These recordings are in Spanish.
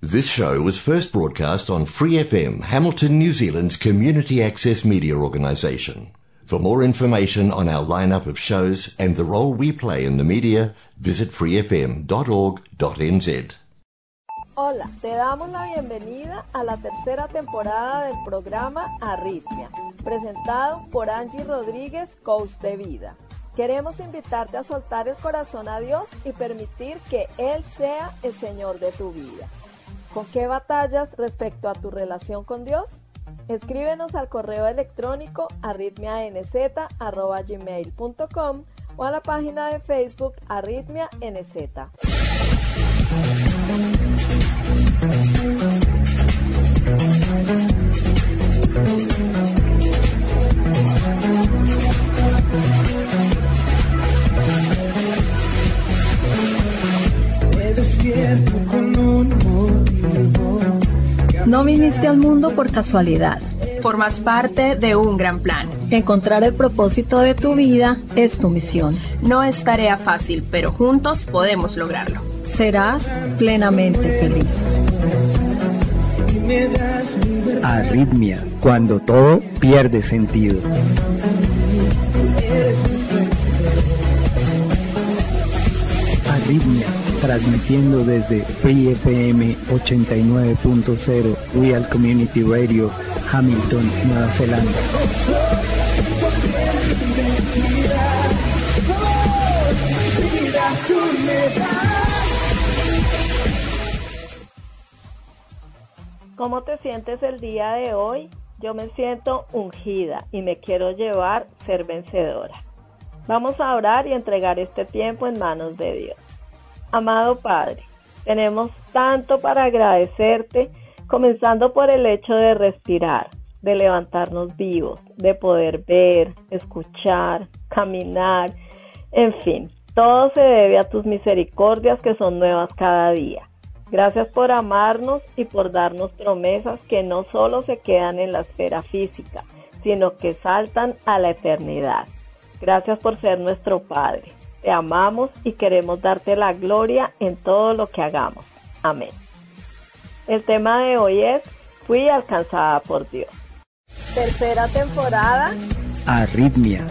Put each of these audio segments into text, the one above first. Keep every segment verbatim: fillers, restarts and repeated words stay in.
This show was first broadcast on Free F M, Hamilton, New Zealand's community access media organisation. For more information on our lineup of shows and the role we play in the media, visit free f m dot org dot n z. Hola, te damos la bienvenida a la tercera temporada del programa Arritmia, presentado por Angie Rodríguez, coach de vida. Queremos invitarte a soltar el corazón a Dios y permitir que Él sea el Señor de tu vida. ¿Con qué batallas respecto a tu relación con Dios? Escríbenos al correo electrónico arritmia n z arroba gmail punto com o a la página de Facebook arritmia n z. No viniste al mundo por casualidad. Formas parte de un gran plan. Encontrar el propósito de tu vida es tu misión. No es tarea fácil, pero juntos podemos lograrlo. Serás plenamente feliz. Arritmia, cuando todo pierde sentido. Arritmia, transmitiendo desde P Y P M ochenta y nueve punto cero Real Community Radio, Hamilton, Nueva Zelanda. ¿Cómo te sientes el día de hoy? Yo me siento ungida y me quiero llevar ser vencedora. Vamos a orar y entregar este tiempo en manos de Dios. Amado Padre, tenemos tanto para agradecerte, comenzando por el hecho de respirar, de levantarnos vivos, de poder ver, escuchar, caminar, en fin, todo se debe a tus misericordias que son nuevas cada día. Gracias por amarnos y por darnos promesas que no solo se quedan en la esfera física, sino que saltan a la eternidad. Gracias por ser nuestro Padre. Te amamos y queremos darte la gloria en todo lo que hagamos. Amén. El tema de hoy es Fui alcanzada por Dios. Tercera temporada. Arritmia.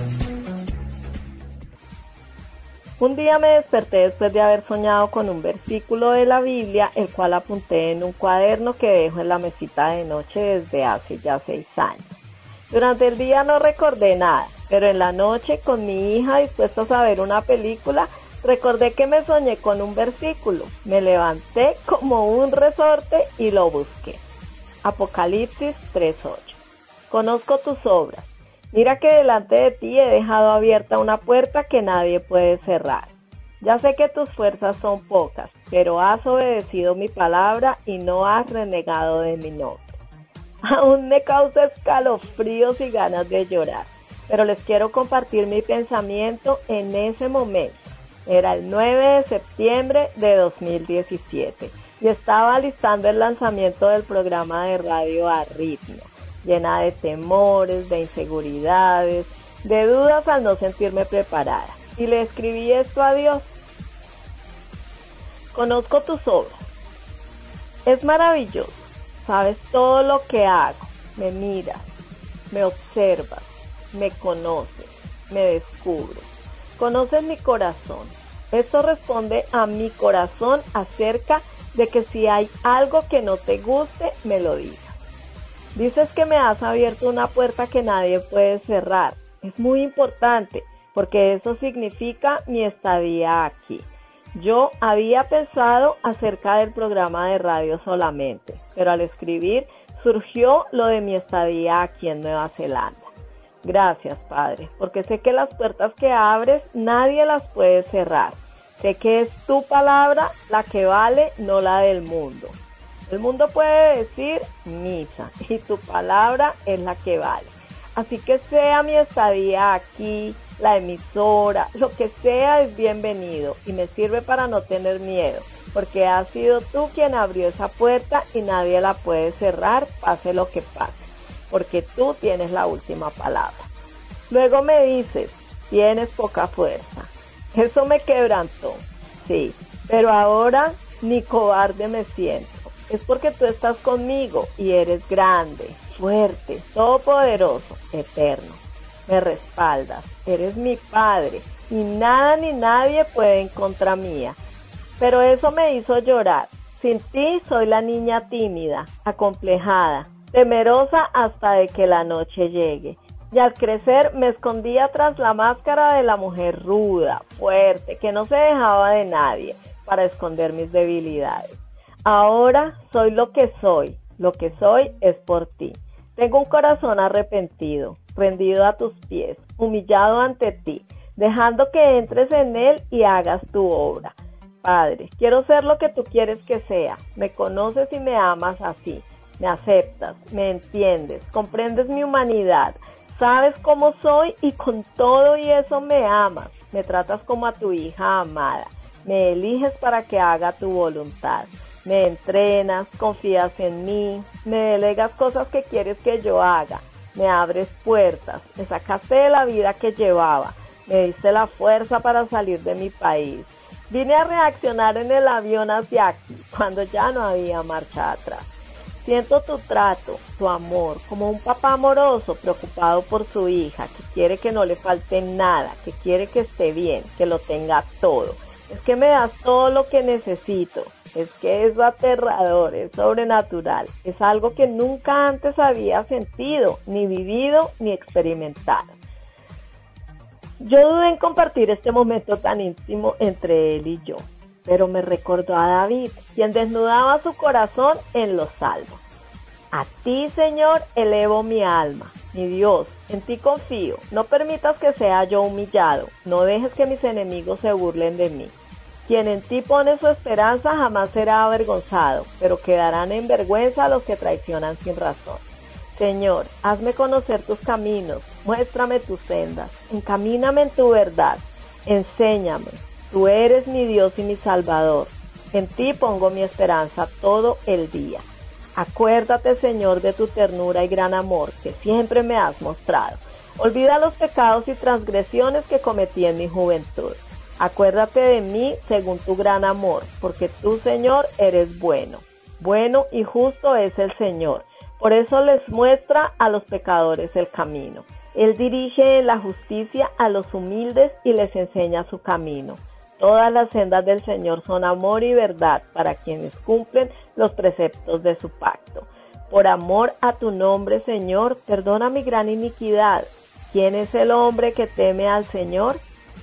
Un día me desperté después de haber soñado con un versículo de la Biblia, el cual apunté en un cuaderno que dejo en la mesita de noche desde hace ya seis años. Durante el día no recordé nada, pero en la noche, con mi hija dispuesta a ver una película, recordé que me soñé con un versículo. Me levanté como un resorte y lo busqué. Apocalipsis tres ocho. Conozco tus obras. Mira que delante de ti he dejado abierta una puerta que nadie puede cerrar. Ya sé que tus fuerzas son pocas, pero has obedecido mi palabra y no has renegado de mi nombre. Aún me causa escalofríos y ganas de llorar, pero les quiero compartir mi pensamiento en ese momento. Era el nueve de septiembre de dos mil diecisiete y estaba alistando el lanzamiento del programa de radio Arritmia, llena de temores, de inseguridades, de dudas al no sentirme preparada. Y le escribí esto a Dios. Conozco tus obras. Es maravilloso. Sabes todo lo que hago. Me miras, me observas, me conoces, me descubres. Conoces mi corazón. Esto responde a mi corazón acerca de que si hay algo que no te guste, me lo digas. Dices que me has abierto una puerta que nadie puede cerrar. Es muy importante porque eso significa mi estadía aquí. Yo había pensado acerca del programa de radio solamente, pero al escribir surgió lo de mi estadía aquí en Nueva Zelanda. Gracias, Padre, porque sé que las puertas que abres nadie las puede cerrar. Sé que es tu palabra la que vale, no la del mundo. El mundo puede decir misa y tu palabra es la que vale. Así que sea mi estadía aquí, la emisora, lo que sea es bienvenido y me sirve para no tener miedo, porque has sido tú quien abrió esa puerta y nadie la puede cerrar, pase lo que pase, porque tú tienes la última palabra. Luego me dices, tienes poca fuerza. Eso me quebrantó, sí, pero ahora ni cobarde me siento. es porque tú estás conmigo y eres grande, fuerte, todopoderoso, eterno. Me respaldas, eres mi padre y nada ni nadie puede en contra mía. Pero eso me hizo llorar. Sin ti soy la niña tímida, acomplejada, temerosa hasta de que la noche llegue. Y al crecer me escondía tras la máscara de la mujer ruda, fuerte, que no se dejaba de nadie para esconder mis debilidades. Ahora soy lo que soy, lo que soy es por ti. Tengo un corazón arrepentido, rendido a tus pies, humillado ante ti, dejando que entres en él y hagas tu obra. Padre, quiero ser lo que tú quieres que sea, me conoces y me amas así, me aceptas, me entiendes, comprendes mi humanidad, sabes cómo soy y con todo y eso me amas, me tratas como a tu hija amada, me eliges para que haga tu voluntad, me entrenas, confías en mí, me delegas cosas que quieres que yo haga, me abres puertas, me sacaste de la vida que llevaba, me diste la fuerza para salir de mi país. Vine a reaccionar en el avión hacia aquí, cuando ya no había marcha atrás. Siento tu trato, tu amor, como un papá amoroso preocupado por su hija, que quiere que no le falte nada, que quiere que esté bien, que lo tenga todo. Es que me das todo lo que necesito. Es que es aterrador, es sobrenatural. Es algo que nunca antes había sentido, ni vivido, ni experimentado. Yo dudé en compartir este momento tan íntimo entre él y yo, pero me recordó a David, quien desnudaba su corazón en los salmos. A ti, Señor, elevo mi alma, mi Dios, en ti confío, no permitas que sea yo humillado, no dejes que mis enemigos se burlen de mí. Quien en ti pone su esperanza jamás será avergonzado, pero quedarán en vergüenza los que traicionan sin razón. Señor, hazme conocer tus caminos, muéstrame tus sendas, encamíname en tu verdad, enséñame, tú eres mi Dios y mi Salvador, en ti pongo mi esperanza todo el día. Acuérdate, Señor, de tu ternura y gran amor que siempre me has mostrado. Olvida los pecados y transgresiones que cometí en mi juventud. Acuérdate de mí según tu gran amor, porque tú, Señor, eres bueno. Bueno y justo es el Señor. Por eso les muestra a los pecadores el camino. Él dirige en la justicia a los humildes y les enseña su camino. Todas las sendas del Señor son amor y verdad para quienes cumplen los preceptos de su pacto. Por amor a tu nombre, Señor, perdona mi gran iniquidad. ¿Quién es el hombre que teme al Señor?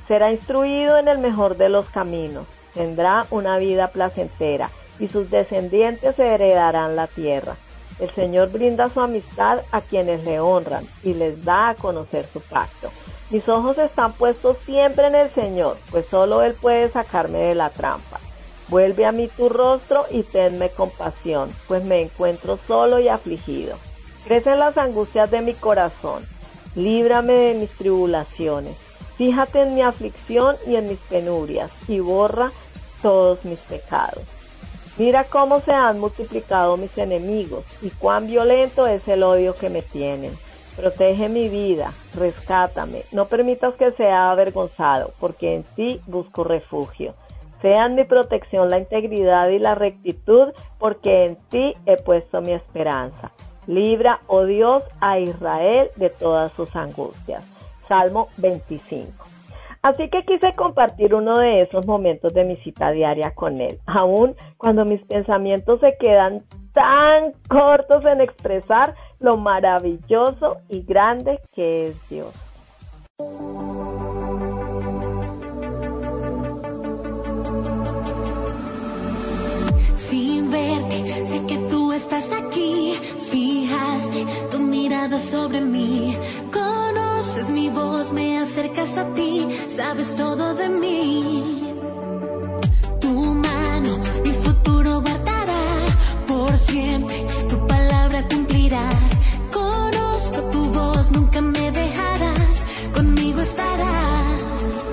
Será instruido en el mejor de los caminos. Tendrá una vida placentera y sus descendientes heredarán la tierra. El Señor brinda su amistad a quienes le honran y les da a conocer su pacto. Mis ojos están puestos siempre en el Señor, pues solo Él puede sacarme de la trampa. Vuelve a mí tu rostro y tenme compasión, pues me encuentro solo y afligido. Crecen las angustias de mi corazón. Líbrame de mis tribulaciones. Fíjate en mi aflicción y en mis penurias, y borra todos mis pecados. Mira cómo se han multiplicado mis enemigos y cuán violento es el odio que me tienen. Protege mi vida, rescátame, no permitas que sea avergonzado, porque en ti busco refugio. Sean mi protección la integridad y la rectitud, porque en ti he puesto mi esperanza. Libra, oh Dios, a Israel de todas sus angustias. Salmo veinticinco. Así que quise compartir uno de esos momentos de mi cita diaria con él, aun cuando mis pensamientos se quedan tan cortos en expresar lo maravilloso y grande que es Dios. Sin verte, sé que tú estás aquí, fijaste tu mirada sobre mí, conoces mi voz, me acercas a ti, sabes todo de mí. Tu mano, mi futuro guardará por siempre, tu palabra cumplirás. Conozco tu voz, nunca me dejarás, conmigo estarás.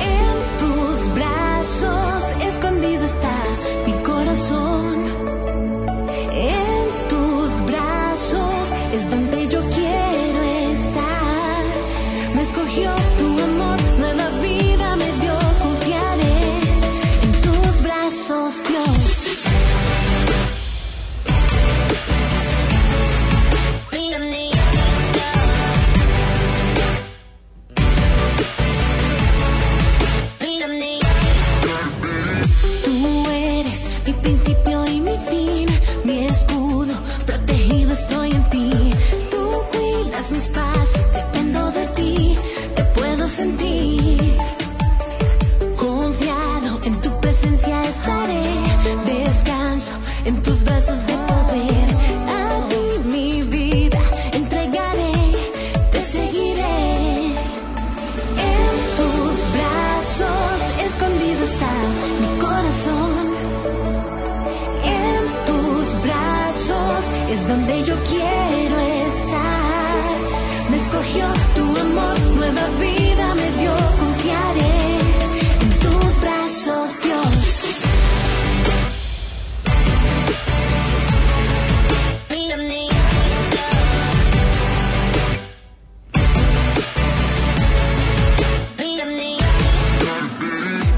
En tus brazos escondido está mi corazón. En tus brazos es donde yo quiero estar. Me escogió tu amor, nueva vida me dio confianza. fin, mi escudo, protegido estoy en ti. Tú cuidas mis pasos, dependo de ti, te puedo sentir. Confiado en tu presencia estaré, descanso en tus brazos de poder. A ti mi vida entregaré, te seguiré. En tus brazos escondido está mi corazón. Es donde yo quiero estar. Me escogió tu amor, nueva vida me dio. Confiaré en tus brazos, Dios.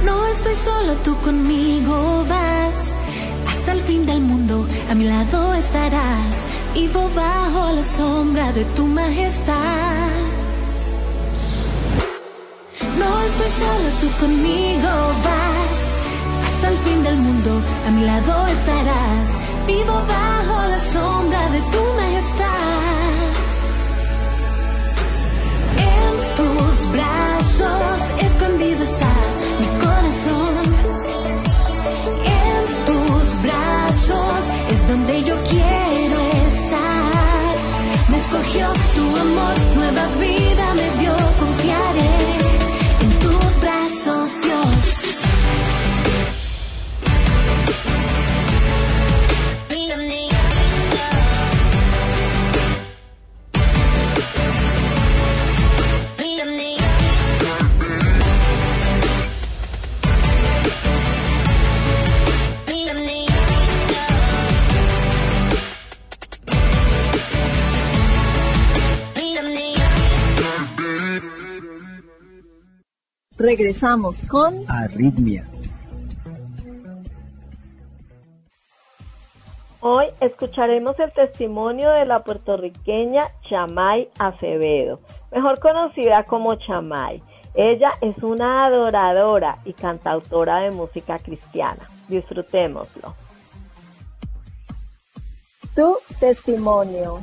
No estoy solo, tú conmigo vas. Hasta el fin del mundo a mi lado estarás, vivo bajo la sombra de tu majestad. No estoy solo, tú conmigo vas. Hasta el fin del mundo a mi lado estarás, vivo bajo la sombra de tu majestad. En tus brazos escondido está mi corazón. Es donde yo quiero estar. Me escogió tu amor, nueva vida me dio. Confiaré en tus brazos, Dios. Regresamos con Arritmia. Hoy escucharemos el testimonio de la puertorriqueña Chamay Acevedo, mejor conocida como Chamay. Ella es una adoradora y cantautora de música cristiana. Disfrutémoslo. Tu testimonio.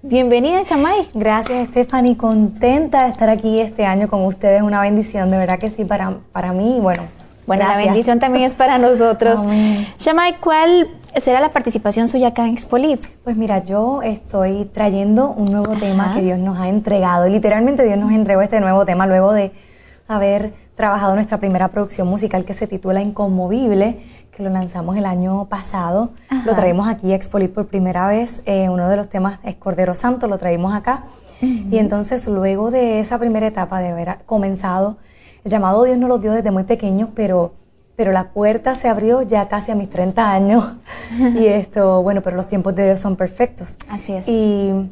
Bienvenida, Chamay. Gracias, Stephanie. Contenta de estar aquí este año con ustedes. Una bendición, de verdad que sí, para, para mí. Bueno, bueno gracias. La bendición también es para nosotros. Amén. Chamay, ¿cuál será la participación suya acá en ExpoLit? Pues mira, yo estoy trayendo un nuevo Ajá. tema que Dios nos ha entregado. Literalmente Dios nos entregó este nuevo tema luego de haber trabajado nuestra primera producción musical que se titula Inconmovible, que lo lanzamos el año pasado. Ajá. Lo traemos aquí a ExpoLit por primera vez. Eh, uno de los temas es Cordero Santo, lo traímos acá. Uh-huh. Y entonces, luego de esa primera etapa de haber comenzado, el llamado Dios nos lo dio desde muy pequeños, pero, pero la puerta se abrió ya casi a mis treinta años. Uh-huh. Y esto, bueno, pero los tiempos de Dios son perfectos. Así es. Y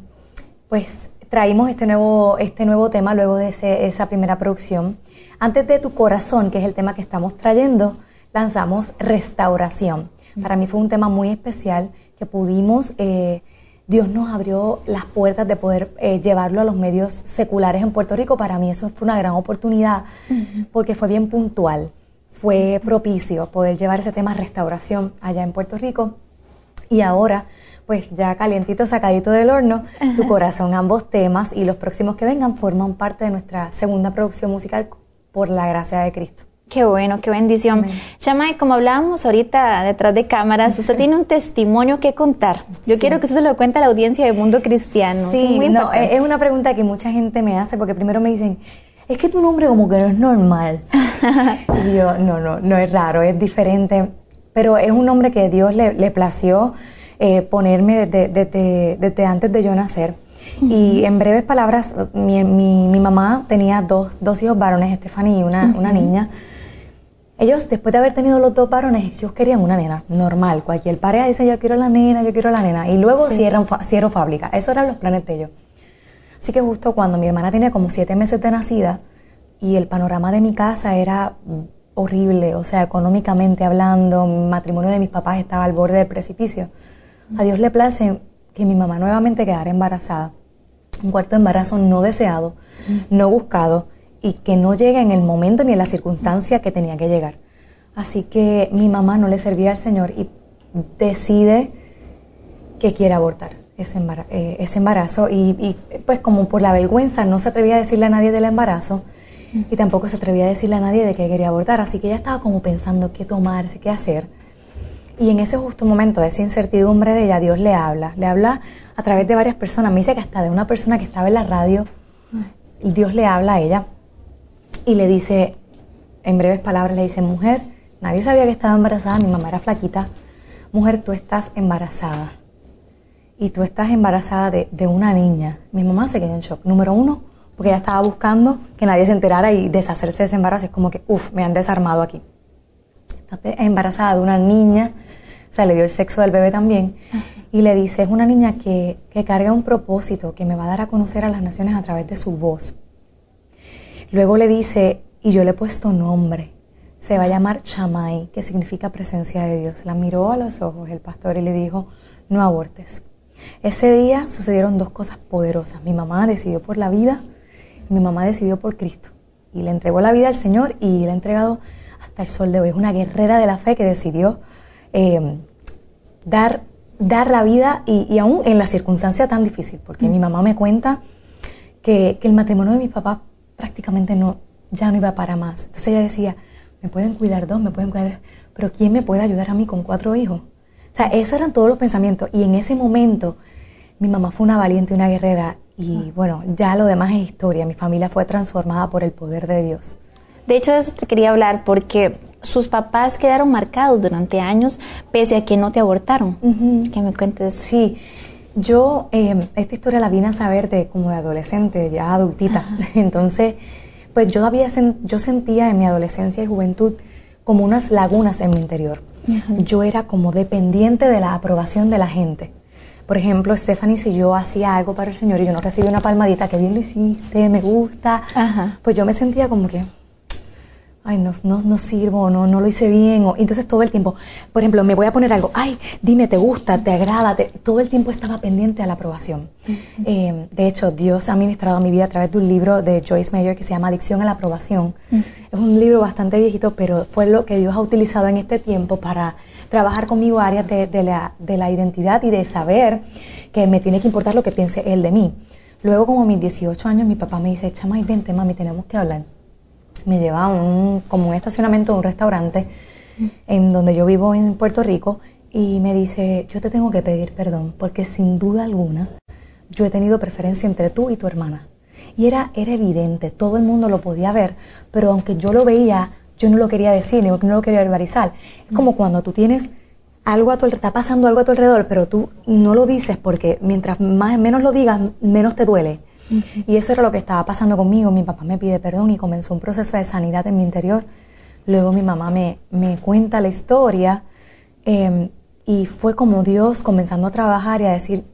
pues traímos este nuevo, este nuevo tema luego de ese, esa primera producción. Antes de Tu Corazón, que es el tema que estamos trayendo, lanzamos Restauración. Para mí fue un tema muy especial que pudimos, eh, Dios nos abrió las puertas de poder eh, llevarlo a los medios seculares en Puerto Rico. Para mí eso fue una gran oportunidad uh-huh. porque fue bien puntual, fue propicio poder llevar ese tema Restauración allá en Puerto Rico. Y ahora, pues ya calientito, sacadito del horno, uh-huh. Tu Corazón, ambos temas y los próximos que vengan forman parte de nuestra segunda producción musical por la gracia de Cristo. Qué bueno, qué bendición. Amén. Chamay, como hablábamos ahorita detrás de cámaras, usted tiene un testimonio que contar. Yo sí. quiero que usted se lo cuente a la audiencia de Mundo Cristiano. Sí, es muy no, importante. Es una pregunta que mucha gente me hace porque primero me dicen, es que tu nombre como que no es normal. Y yo, no, no, no es raro, es diferente. Pero es un nombre que Dios le, le plació eh, ponerme desde, desde, desde antes de yo nacer. Y en breves palabras, mi, mi, mi mamá tenía dos, dos hijos varones, Stephanie y una, uh-huh. una niña. Ellos, después de haber tenido los dos varones, ellos querían una nena, normal. Cualquier pareja dice, yo quiero la nena, yo quiero la nena. Y luego sí. cierran, cierro fábrica. Esos eran los planes de ellos. Así que justo cuando mi hermana tenía como siete meses de nacida y el panorama de mi casa era horrible, o sea, económicamente hablando, el matrimonio de mis papás estaba al borde del precipicio. A Dios le place que mi mamá nuevamente quedara embarazada. Un cuarto embarazo no deseado, no buscado y que no llega en el momento ni en la circunstancia que tenía que llegar. Así que mi mamá no le servía al Señor y decide que quiere abortar ese embarazo. Eh, ese embarazo y, y pues como por la vergüenza no se atrevía a decirle a nadie del embarazo y tampoco se atrevía a decirle a nadie de que quería abortar. Así que ella estaba como pensando qué tomarse, qué hacer. Y en ese justo momento, esa incertidumbre de ella, Dios le habla. Le habla a través de varias personas. Me dice que hasta de una persona que estaba en la radio, Dios le habla a ella. Y le dice, en breves palabras, le dice, mujer, nadie sabía que estaba embarazada, mi mamá era flaquita. Mujer, tú estás embarazada. Y tú estás embarazada de, de una niña. Mi mamá se quedó en shock. Número uno, porque ella estaba buscando que nadie se enterara y deshacerse de ese embarazo. Es como que, uff, me han desarmado aquí. Estás embarazada de una niña. O sea, le dio el sexo del bebé también. Y le dice, es una niña que, que carga un propósito que me va a dar a conocer a las naciones a través de su voz. Luego le dice, y yo le he puesto nombre. Se va a llamar Chamay, que significa presencia de Dios. La miró a los ojos el pastor y le dijo, no abortes. Ese día sucedieron dos cosas poderosas. Mi mamá decidió por la vida. Mi mamá decidió por Cristo y le entregó la vida al Señor y le ha entregado hasta el sol de hoy. Es una guerrera de la fe que decidió eh, dar, dar la vida y, y aún en la circunstancia tan difícil. Porque mm. mi mamá me cuenta que, que el matrimonio de mis papás prácticamente no, ya no iba para más. Entonces ella decía, me pueden cuidar dos, me pueden cuidar, pero ¿quién me puede ayudar a mí con cuatro hijos? O sea, esos eran todos los pensamientos. Y en ese momento mi mamá fue una valiente, una guerrera. Y bueno, ya lo demás es historia. Mi familia fue transformada por el poder de Dios. De hecho, de eso te quería hablar porque sus papás quedaron marcados durante años pese a que no te abortaron. Uh-huh. Que me cuentes. Sí, yo eh, esta historia la vine a saber de como de adolescente, ya adultita. Uh-huh. Entonces, pues yo, había sen- yo sentía en mi adolescencia y juventud como unas lagunas en mi interior. Uh-huh. Yo era como dependiente de la aprobación de la gente. Por ejemplo, Stephanie, si yo hacía algo para el Señor y yo no recibía una palmadita, qué bien lo hiciste, me gusta, ajá, pues yo me sentía como que, ay, no, no, no sirvo, no, no lo hice bien. O, entonces todo el tiempo, por ejemplo, me voy a poner algo, ay, dime, te gusta, te agrada, te, todo el tiempo estaba pendiente a la aprobación. Uh-huh. Eh, de hecho, Dios ha ministrado mi vida a través de un libro de Joyce Meyer que se llama Adicción a la aprobación. Uh-huh. Es un libro bastante viejito, pero fue lo que Dios ha utilizado en este tiempo para trabajar conmigo áreas de, de, la, de la identidad y de saber que me tiene que importar lo que piense él de mí. Luego, como a mis dieciocho años, mi papá me dice, Chamay, vente, mami, tenemos que hablar. Me lleva a un, como un estacionamiento de un restaurante en donde yo vivo en Puerto Rico y me dice, yo te tengo que pedir perdón porque sin duda alguna yo he tenido preferencia entre tú y tu hermana. Y era, era evidente, todo el mundo lo podía ver, pero aunque yo lo veía, yo no lo quería decir, no lo quería verbalizar. Es como cuando tú tienes algo a tu alrededor, está pasando algo a tu alrededor, pero tú no lo dices porque mientras más, menos lo digas, menos te duele. Uh-huh. Y eso era lo que estaba pasando conmigo. Mi papá me pide perdón y comenzó un proceso de sanidad en mi interior. Luego mi mamá me, me cuenta la historia eh, y fue como Dios comenzando a trabajar y a decir,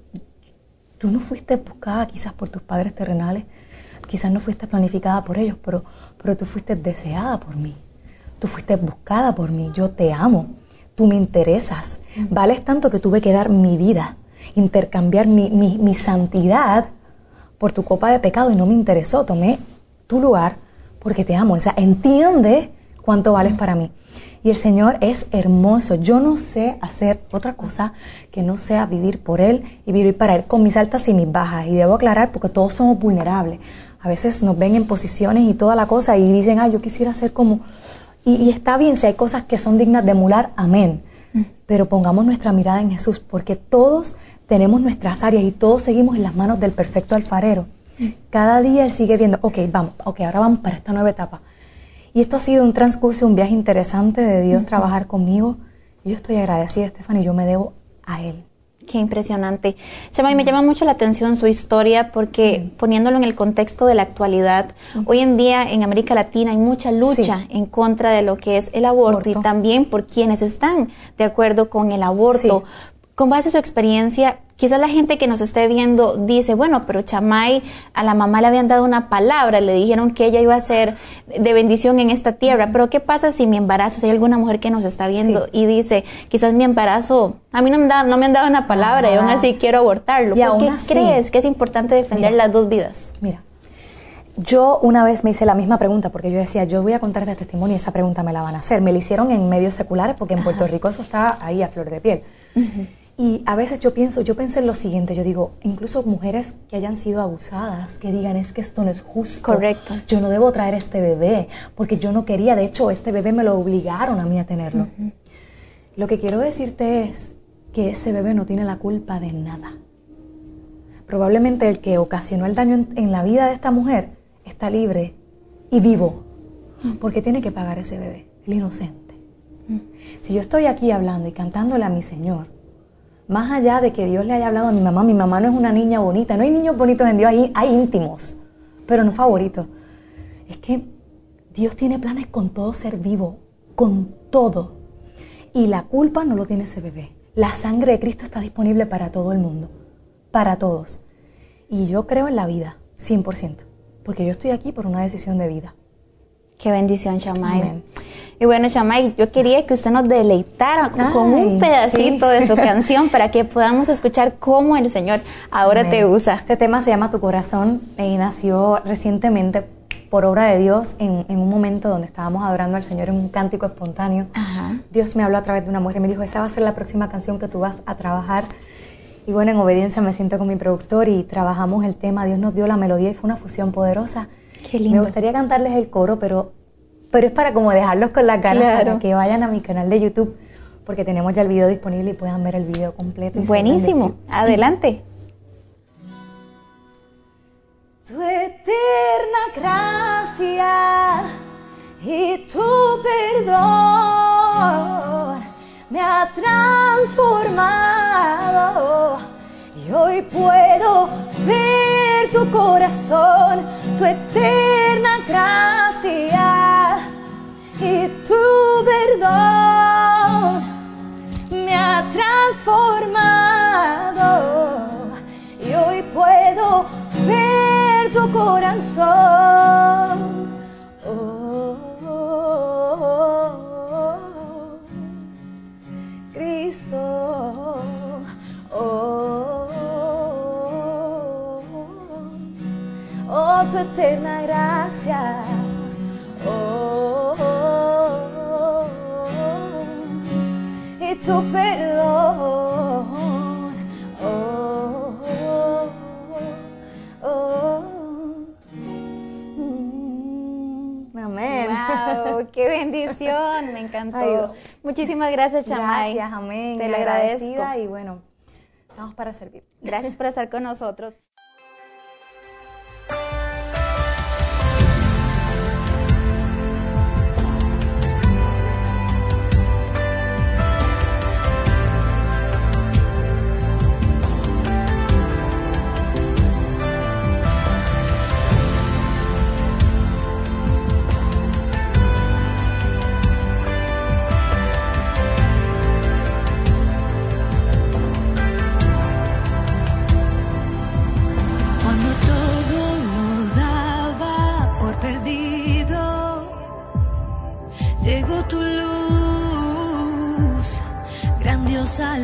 tú no fuiste buscada quizás por tus padres terrenales, quizás no fuiste planificada por ellos, pero, pero tú fuiste deseada por mí. Tú fuiste buscada por mí, yo te amo, tú me interesas, vales tanto que tuve que dar mi vida, intercambiar mi, mi, mi santidad por tu copa de pecado y no me interesó, tomé tu lugar porque te amo, o sea, entiende cuánto vales para mí. Y el Señor es hermoso, yo no sé hacer otra cosa que no sea vivir por Él y vivir para Él con mis altas y mis bajas, y debo aclarar porque todos somos vulnerables, a veces nos ven en posiciones y toda la cosa y dicen, ah, yo quisiera ser como... Y, y está bien, si hay cosas que son dignas de emular, amén. Mm. Pero pongamos nuestra mirada en Jesús, porque todos tenemos nuestras áreas y todos seguimos en las manos del perfecto alfarero. Mm. Cada día Él sigue viendo, ok, vamos, ok, ahora vamos para esta nueva etapa. Y esto ha sido un transcurso, un viaje interesante de Dios mm-hmm. trabajar conmigo. Yo estoy agradecida, Stephanie, yo me debo a Él. Qué impresionante. Chamay, me llama mucho la atención su historia porque poniéndolo en el contexto de la actualidad, uh-huh. hoy en día en América Latina hay mucha lucha sí. en contra de lo que es el aborto, aborto y también por quienes están de acuerdo con el aborto. Sí. Con base a su experiencia, quizás la gente que nos esté viendo dice, bueno, pero Chamay, a la mamá le habían dado una palabra, le dijeron que ella iba a ser de bendición en esta tierra, pero ¿qué pasa si mi embarazo, si hay alguna mujer que nos está viendo sí. y dice, quizás mi embarazo, a mí no me, da, no me han dado una palabra ajá. y aún así quiero abortarlo? ¿Por qué así, crees que es importante defender mira, las dos vidas? Mira, Yo una vez me hice la misma pregunta, porque yo decía, yo voy a contar este testimonio y esa pregunta me la van a hacer. Me la hicieron en medios seculares, porque en Ajá. Puerto Rico eso está ahí a flor de piel. Uh-huh. Y a veces yo pienso, yo pensé en lo siguiente, yo digo, incluso mujeres que hayan sido abusadas, que digan, es que esto no es justo. Correcto. Yo no debo traer este bebé, porque yo no quería, de hecho, este bebé me lo obligaron a mí a tenerlo. Uh-huh. Lo que quiero decirte es que ese bebé no tiene la culpa de nada. Probablemente el que ocasionó el daño en, en la vida de esta mujer está libre y vivo, porque tiene que pagar ese bebé, el inocente. Si yo estoy aquí hablando y cantándole a mi Señor, más allá de que Dios le haya hablado a mi mamá, mi mamá no es una niña bonita, no hay niños bonitos en Dios, hay, hay íntimos, pero no favoritos. Es que Dios tiene planes con todo ser vivo, con todo. Y la culpa no lo tiene ese bebé. La sangre de Cristo está disponible para todo el mundo, para todos. Y yo creo en la vida, cien por ciento. Porque yo estoy aquí por una decisión de vida. Qué bendición, Chamay. Amén. Y bueno, Chamay, yo quería que usted nos deleitara Ay, con un pedacito sí. de su canción para que podamos escuchar cómo el Señor ahora Amén. Te usa. Este tema se llama Tu Corazón y nació recientemente por obra de Dios en, en un momento donde estábamos adorando al Señor en un cántico espontáneo. Ajá. Dios me habló a través de una mujer y me dijo, esa va a ser la próxima canción que tú vas a trabajar. Y bueno, en obediencia me siento con mi productor y trabajamos el tema. Dios nos dio la melodía y fue una fusión poderosa. Qué lindo. Me gustaría cantarles el coro, pero, pero es para como dejarlos con las ganas claro. para que vayan a mi canal de YouTube, porque tenemos ya el video disponible y puedan ver el video completo. Buenísimo. Adelante. Tu eterna gracia y tu perdón me ha transformado y hoy puedo ver tu corazón, tu eterna gracia y tu perdón me ha transformado y hoy puedo ver tu corazón. Oh, oh, oh, oh. Cristo, oh, oh, oh, oh, tu eterna gracia, oh, oh, oh, oh, y tu perdón, oh, oh, oh, oh. Mm, amén. Wow, qué bendición, me encantó. Ay, oh. Muchísimas gracias, Chamay. Gracias, amén. Te lo agradezco. Y bueno, estamos para servir. Gracias por estar con nosotros.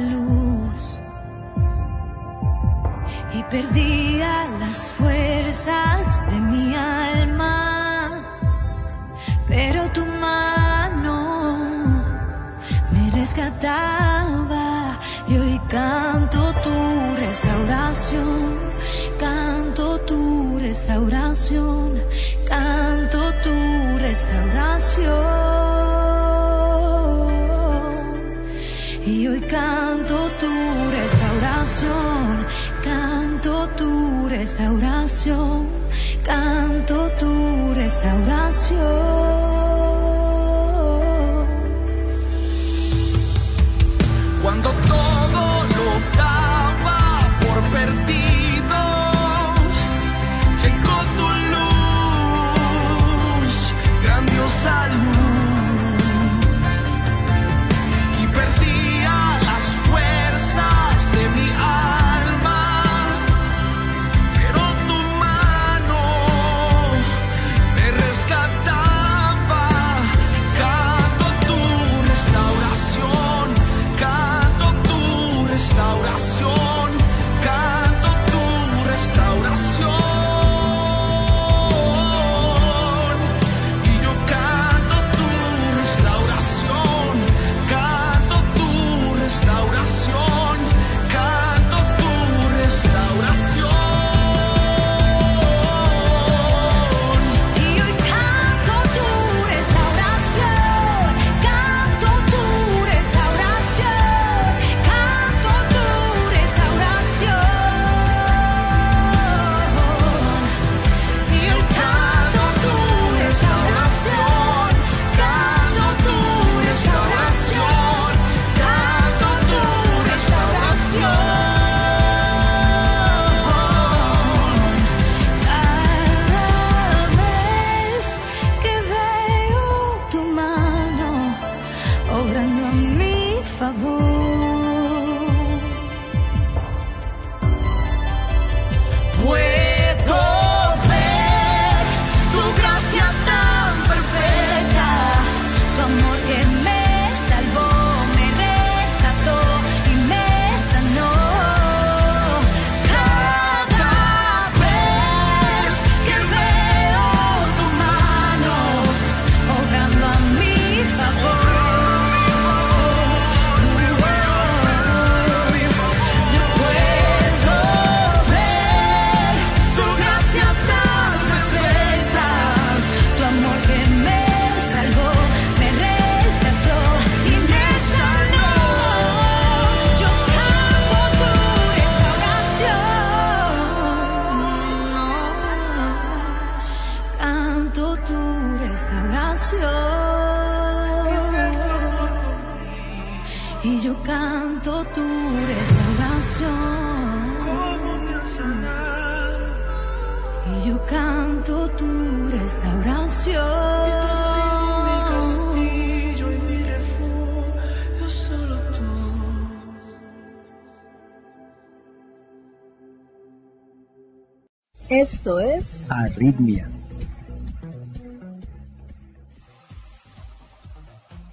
Luz y perdía las fuerzas de mi alma, pero tu mano me rescataba y hoy canto tu restauración, canto tu restauración, canto tu restauración. Y hoy canto tu restauración, canto tu restauración, canto tu restauración. Cuando todo lo daba por perdido, llegó tu luz, grandiosa luz. Cantaba canción. ¿Cómo me has sanado? Y yo canto tu restauración. Y tú has sido mi castillo y mi refugio, solo tú. Esto es Arritmia.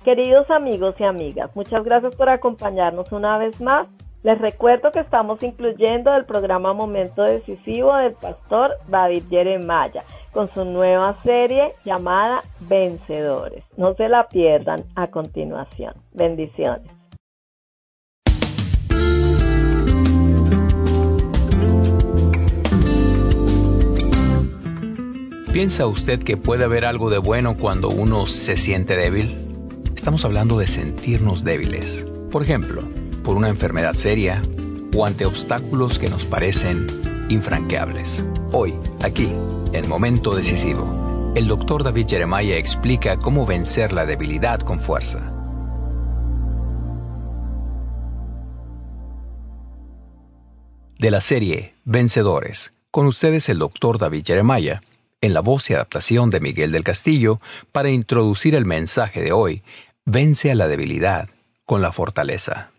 Queridos amigos y amigas, muchas gracias por acompañarnos una vez más. Les recuerdo que estamos incluyendo el programa Momento Decisivo del pastor David Jeremiah con su nueva serie llamada Vencedores. No se la pierdan a continuación. Bendiciones. ¿Piensa usted que puede haber algo de bueno cuando uno se siente débil? Estamos hablando de sentirnos débiles, por ejemplo, por una enfermedad seria o ante obstáculos que nos parecen infranqueables. Hoy, aquí, en Momento Decisivo, el doctor David Jeremiah explica cómo vencer la debilidad con fuerza. De la serie Vencedores, con ustedes el doctor David Jeremiah, en la voz y adaptación de Miguel del Castillo, para introducir el mensaje de hoy, Vence a la debilidad con la fortaleza.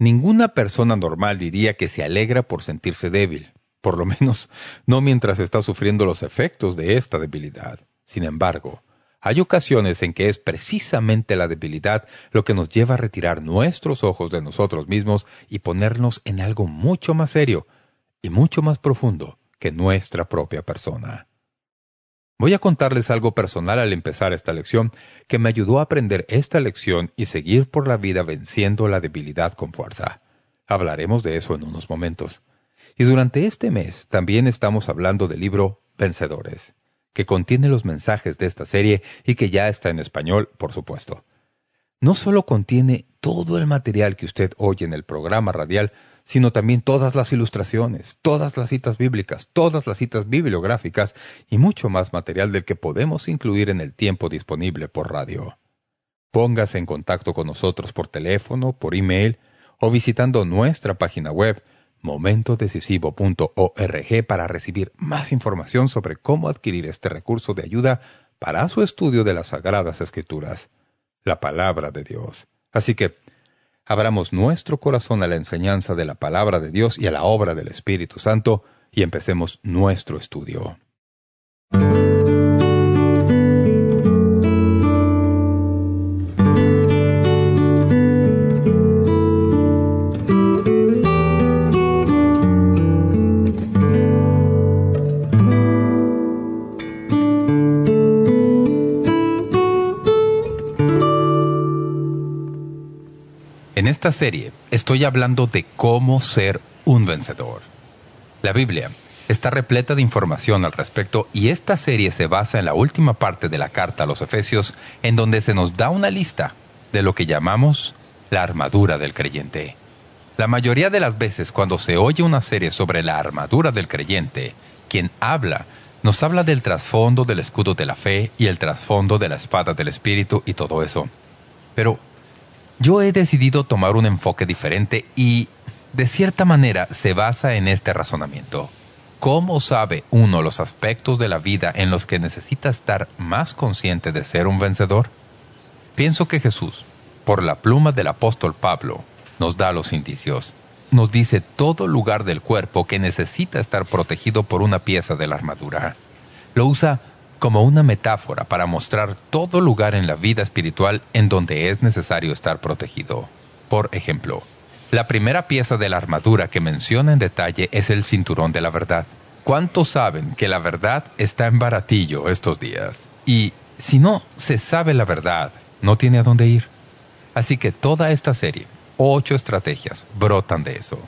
Ninguna persona normal diría que se alegra por sentirse débil, por lo menos no mientras está sufriendo los efectos de esta debilidad. Sin embargo, hay ocasiones en que es precisamente la debilidad lo que nos lleva a retirar nuestros ojos de nosotros mismos y ponernos en algo mucho más serio y mucho más profundo que nuestra propia persona. Voy a contarles algo personal al empezar esta lección que me ayudó a aprender esta lección y seguir por la vida venciendo la debilidad con fuerza. Hablaremos de eso en unos momentos. Y durante este mes también estamos hablando del libro Vencedores, que contiene los mensajes de esta serie y que ya está en español, por supuesto. No solo contiene todo el material que usted oye en el programa radial, sino también todas las ilustraciones, todas las citas bíblicas, todas las citas bibliográficas y mucho más material del que podemos incluir en el tiempo disponible por radio. Póngase en contacto con nosotros por teléfono, por email o visitando nuestra página web momento decisivo punto org para recibir más información sobre cómo adquirir este recurso de ayuda para su estudio de las Sagradas Escrituras, la Palabra de Dios. Así que abramos nuestro corazón a la enseñanza de la Palabra de Dios y a la obra del Espíritu Santo, y empecemos nuestro estudio. En esta serie estoy hablando de cómo ser un vencedor. La Biblia está repleta de información al respecto y esta serie se basa en la última parte de la carta a los Efesios, en donde se nos da una lista de lo que llamamos la armadura del creyente. La mayoría de las veces cuando se oye una serie sobre la armadura del creyente, quien habla nos habla del trasfondo del escudo de la fe y el trasfondo de la espada del Espíritu y todo eso. Pero yo he decidido tomar un enfoque diferente y, de cierta manera, se basa en este razonamiento. ¿Cómo sabe uno los aspectos de la vida en los que necesita estar más consciente de ser un vencedor? Pienso que Jesús, por la pluma del apóstol Pablo, nos da los indicios. Nos dice todo lugar del cuerpo que necesita estar protegido por una pieza de la armadura. Lo usa como una metáfora para mostrar todo lugar en la vida espiritual en donde es necesario estar protegido. Por ejemplo, la primera pieza de la armadura que menciona en detalle es el cinturón de la verdad. ¿Cuántos saben que la verdad está en baratillo estos días? Y si no se sabe la verdad, no tiene a dónde ir. Así que toda esta serie, ocho estrategias, brotan de eso.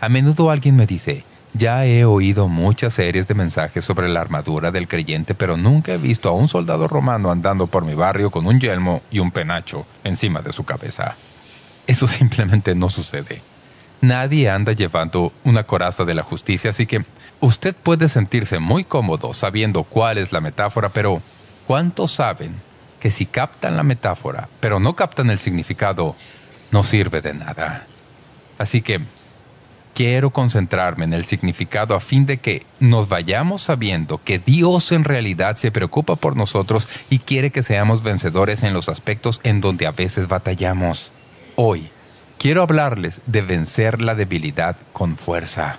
A menudo alguien me dice: ya he oído muchas series de mensajes sobre la armadura del creyente, pero nunca he visto a un soldado romano andando por mi barrio con un yelmo y un penacho encima de su cabeza. Eso simplemente no sucede. Nadie anda llevando una coraza de la justicia, así que usted puede sentirse muy cómodo sabiendo cuál es la metáfora, pero ¿cuántos saben que si captan la metáfora, pero no captan el significado, no sirve de nada? Así que quiero concentrarme en el significado a fin de que nos vayamos sabiendo que Dios en realidad se preocupa por nosotros y quiere que seamos vencedores en los aspectos en donde a veces batallamos. Hoy, quiero hablarles de vencer la debilidad con fuerza.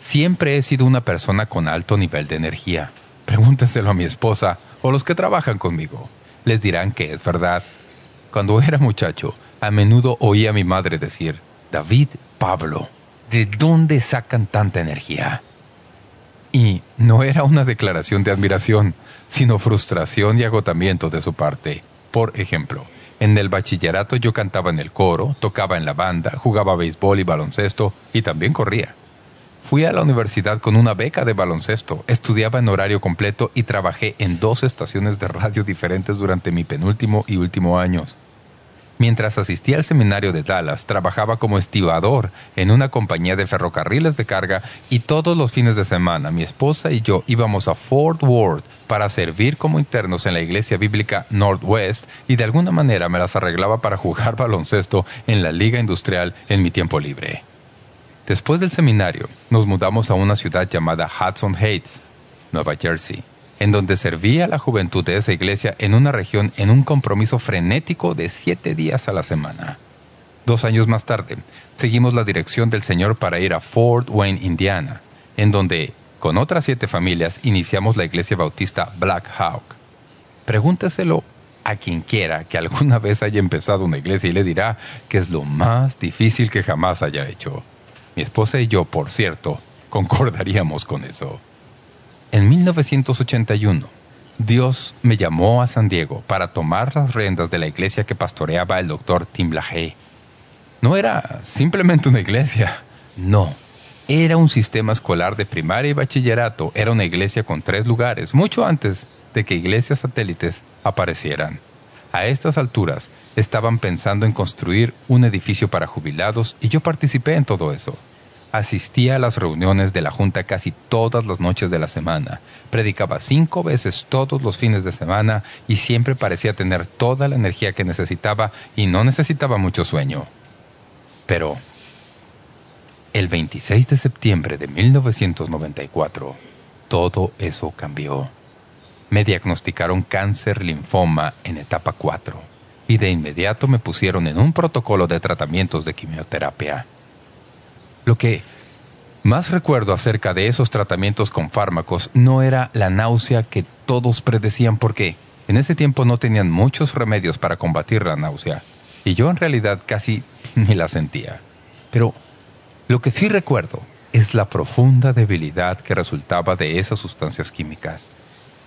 Siempre he sido una persona con alto nivel de energía. Pregúntenselo a mi esposa o los que trabajan conmigo. Les dirán que es verdad. Cuando era muchacho, a menudo oía a mi madre decir, David, Pablo, ¿de dónde sacan tanta energía? Y no era una declaración de admiración, sino frustración y agotamiento de su parte. Por ejemplo, en el bachillerato yo cantaba en el coro, tocaba en la banda, jugaba béisbol y baloncesto y también corría. Fui a la universidad con una beca de baloncesto, estudiaba en horario completo y trabajé en dos estaciones de radio diferentes durante mi penúltimo y último años. Mientras asistía al seminario de Dallas, trabajaba como estibador en una compañía de ferrocarriles de carga y todos los fines de semana mi esposa y yo íbamos a Fort Worth para servir como internos en la iglesia bíblica Northwest y de alguna manera me las arreglaba para jugar baloncesto en la liga industrial en mi tiempo libre. Después del seminario, nos mudamos a una ciudad llamada Hudson Heights, Nueva Jersey, en donde servía a la juventud de esa iglesia en una región en un compromiso frenético de siete días a la semana. Dos años más tarde, seguimos la dirección del Señor para ir a Fort Wayne, Indiana, en donde, con otras siete familias, iniciamos la iglesia bautista Black Hawk. Pregúnteselo a quien quiera que alguna vez haya empezado una iglesia y le dirá que es lo más difícil que jamás haya hecho. Mi esposa y yo, por cierto, concordaríamos con eso. En mil novecientos ochenta y uno, Dios me llamó a San Diego para tomar las riendas de la iglesia que pastoreaba el doctor Tim Blagé. No era simplemente una iglesia. No, era un sistema escolar de primaria y bachillerato. Era una iglesia con tres lugares, mucho antes de que iglesias satélites aparecieran. A estas alturas, estaban pensando en construir un edificio para jubilados y yo participé en todo eso. Asistía a las reuniones de la junta casi todas las noches de la semana. Predicaba cinco veces todos los fines de semana y siempre parecía tener toda la energía que necesitaba y no necesitaba mucho sueño. Pero el veintiséis de septiembre de mil novecientos noventa y cuatro, todo eso cambió. Me diagnosticaron cáncer linfoma en etapa cuatro y de inmediato me pusieron en un protocolo de tratamientos de quimioterapia. Lo que más recuerdo acerca de esos tratamientos con fármacos no era la náusea que todos predecían porque en ese tiempo no tenían muchos remedios para combatir la náusea y yo en realidad casi ni la sentía. Pero lo que sí recuerdo es la profunda debilidad que resultaba de esas sustancias químicas.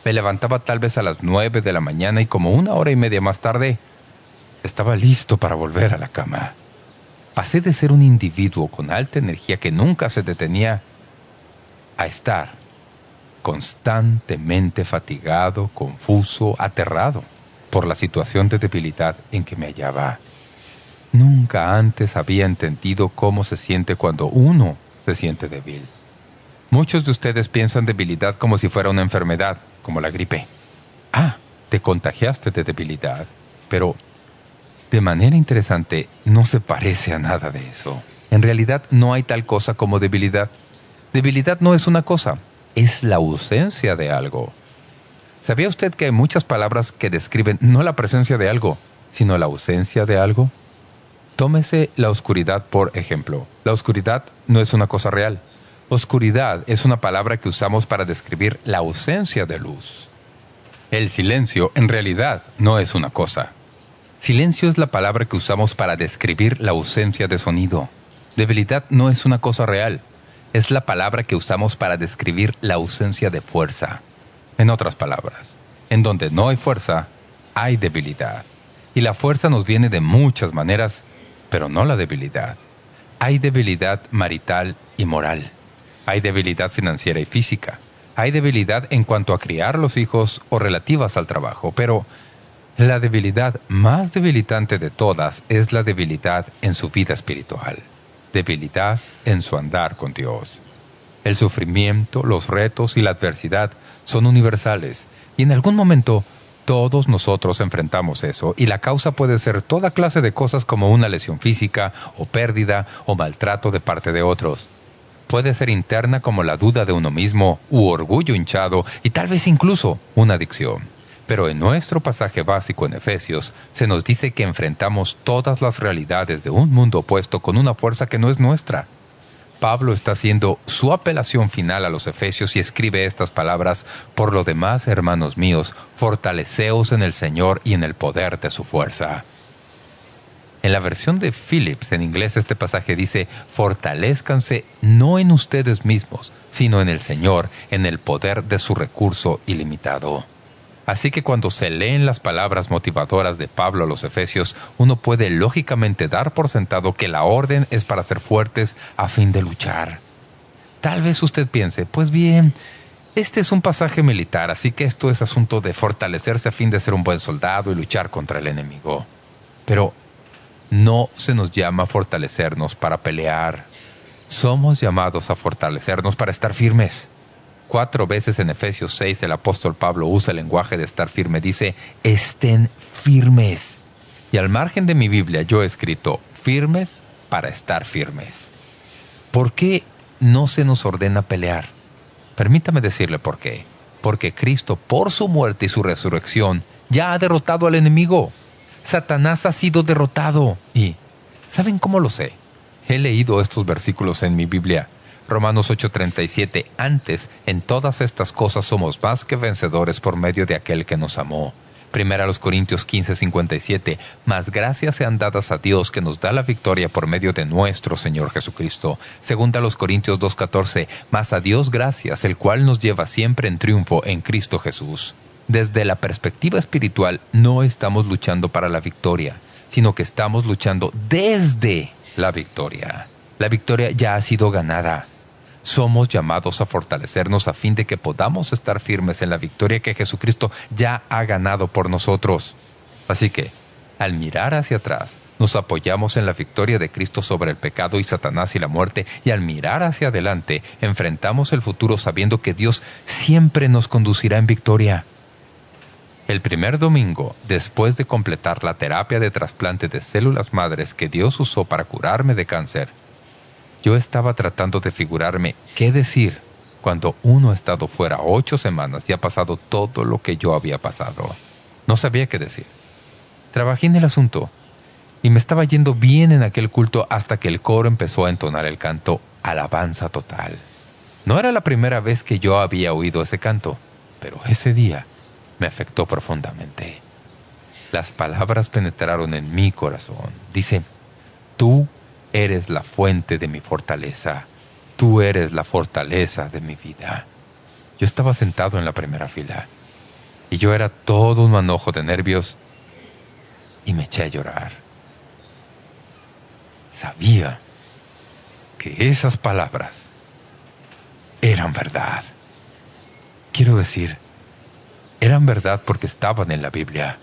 Me levantaba tal vez a las nueve de la mañana y como una hora y media más tarde, estaba listo para volver a la cama. Pasé de ser un individuo con alta energía que nunca se detenía a estar constantemente fatigado, confuso, aterrado por la situación de debilidad en que me hallaba. Nunca antes había entendido cómo se siente cuando uno se siente débil. Muchos de ustedes piensan debilidad como si fuera una enfermedad, como la gripe. Ah, te contagiaste de debilidad. Pero, de manera interesante, no se parece a nada de eso. En realidad, no hay tal cosa como debilidad. Debilidad no es una cosa, es la ausencia de algo. ¿Sabía usted que hay muchas palabras que describen no la presencia de algo, sino la ausencia de algo? Tómese la oscuridad, por ejemplo. La oscuridad no es una cosa real. Oscuridad es una palabra que usamos para describir la ausencia de luz. El silencio, en realidad, no es una cosa. Silencio es la palabra que usamos para describir la ausencia de sonido. Debilidad no es una cosa real. Es la palabra que usamos para describir la ausencia de fuerza. En otras palabras, en donde no hay fuerza, hay debilidad. Y la fuerza nos viene de muchas maneras, pero no la debilidad. Hay debilidad marital y moral. Hay debilidad financiera y física. Hay debilidad en cuanto a criar los hijos o relativas al trabajo. Pero la debilidad más debilitante de todas es la debilidad en su vida espiritual. Debilidad en su andar con Dios. El sufrimiento, los retos y la adversidad son universales. Y en algún momento todos nosotros enfrentamos eso. Y la causa puede ser toda clase de cosas como una lesión física o pérdida o maltrato de parte de otros. puede ser interna como la duda de uno mismo u orgullo hinchado y tal vez incluso una adicción. Pero en nuestro pasaje básico en Efesios se nos dice que enfrentamos todas las realidades de un mundo opuesto con una fuerza que no es nuestra. Pablo está haciendo su apelación final a los Efesios y escribe estas palabras: «Por lo demás, hermanos míos, fortaleceos en el Señor y en el poder de su fuerza». En la versión de Phillips, en inglés, este pasaje dice: «Fortalézcanse no en ustedes mismos, sino en el Señor, en el poder de su recurso ilimitado». Así que cuando se leen las palabras motivadoras de Pablo a los Efesios, uno puede lógicamente dar por sentado que la orden es para ser fuertes a fin de luchar. Tal vez usted piense, pues bien, este es un pasaje militar, así que esto es asunto de fortalecerse a fin de ser un buen soldado y luchar contra el enemigo. Pero no se nos llama a fortalecernos para pelear. Somos llamados a fortalecernos para estar firmes. Cuatro veces en Efesios seis el apóstol Pablo usa el lenguaje de estar firme. Dice, estén firmes. Y al margen de mi Biblia yo he escrito, firmes para estar firmes. ¿Por qué no se nos ordena pelear? Permítame decirle por qué. Porque Cristo, por su muerte y su resurrección, ya ha derrotado al enemigo. Satanás ha sido derrotado. ¿Y saben cómo lo sé? He leído estos versículos en mi Biblia. Romanos ocho, treinta y siete, antes, en todas estas cosas somos más que vencedores por medio de aquel que nos amó. Primera a los Corintios quince, cincuenta y siete, más gracias sean dadas a Dios que nos da la victoria por medio de nuestro Señor Jesucristo. Segunda a los Corintios dos, catorce, más a Dios gracias, el cual nos lleva siempre en triunfo en Cristo Jesús. Desde la perspectiva espiritual, no estamos luchando para la victoria, sino que estamos luchando desde la victoria. La victoria ya ha sido ganada. Somos llamados a fortalecernos a fin de que podamos estar firmes en la victoria que Jesucristo ya ha ganado por nosotros. Así que, al mirar hacia atrás, nos apoyamos en la victoria de Cristo sobre el pecado y Satanás y la muerte, y al mirar hacia adelante, enfrentamos el futuro sabiendo que Dios siempre nos conducirá en victoria. El primer domingo, después de completar la terapia de trasplante de células madres que Dios usó para curarme de cáncer, yo estaba tratando de figurarme qué decir cuando uno ha estado fuera ocho semanas y ha pasado todo lo que yo había pasado. No sabía qué decir. Trabajé en el asunto y me estaba yendo bien en aquel culto hasta que el coro empezó a entonar el canto Alabanza Total. No era la primera vez que yo había oído ese canto, pero ese día me afectó profundamente. Las palabras penetraron en mi corazón. Dice, tú eres la fuente de mi fortaleza. Tú eres la fortaleza de mi vida. Yo estaba sentado en la primera fila y yo era todo un manojo de nervios y me eché a llorar. Sabía que esas palabras eran verdad. Quiero decir, eran verdad porque estaban en la Biblia,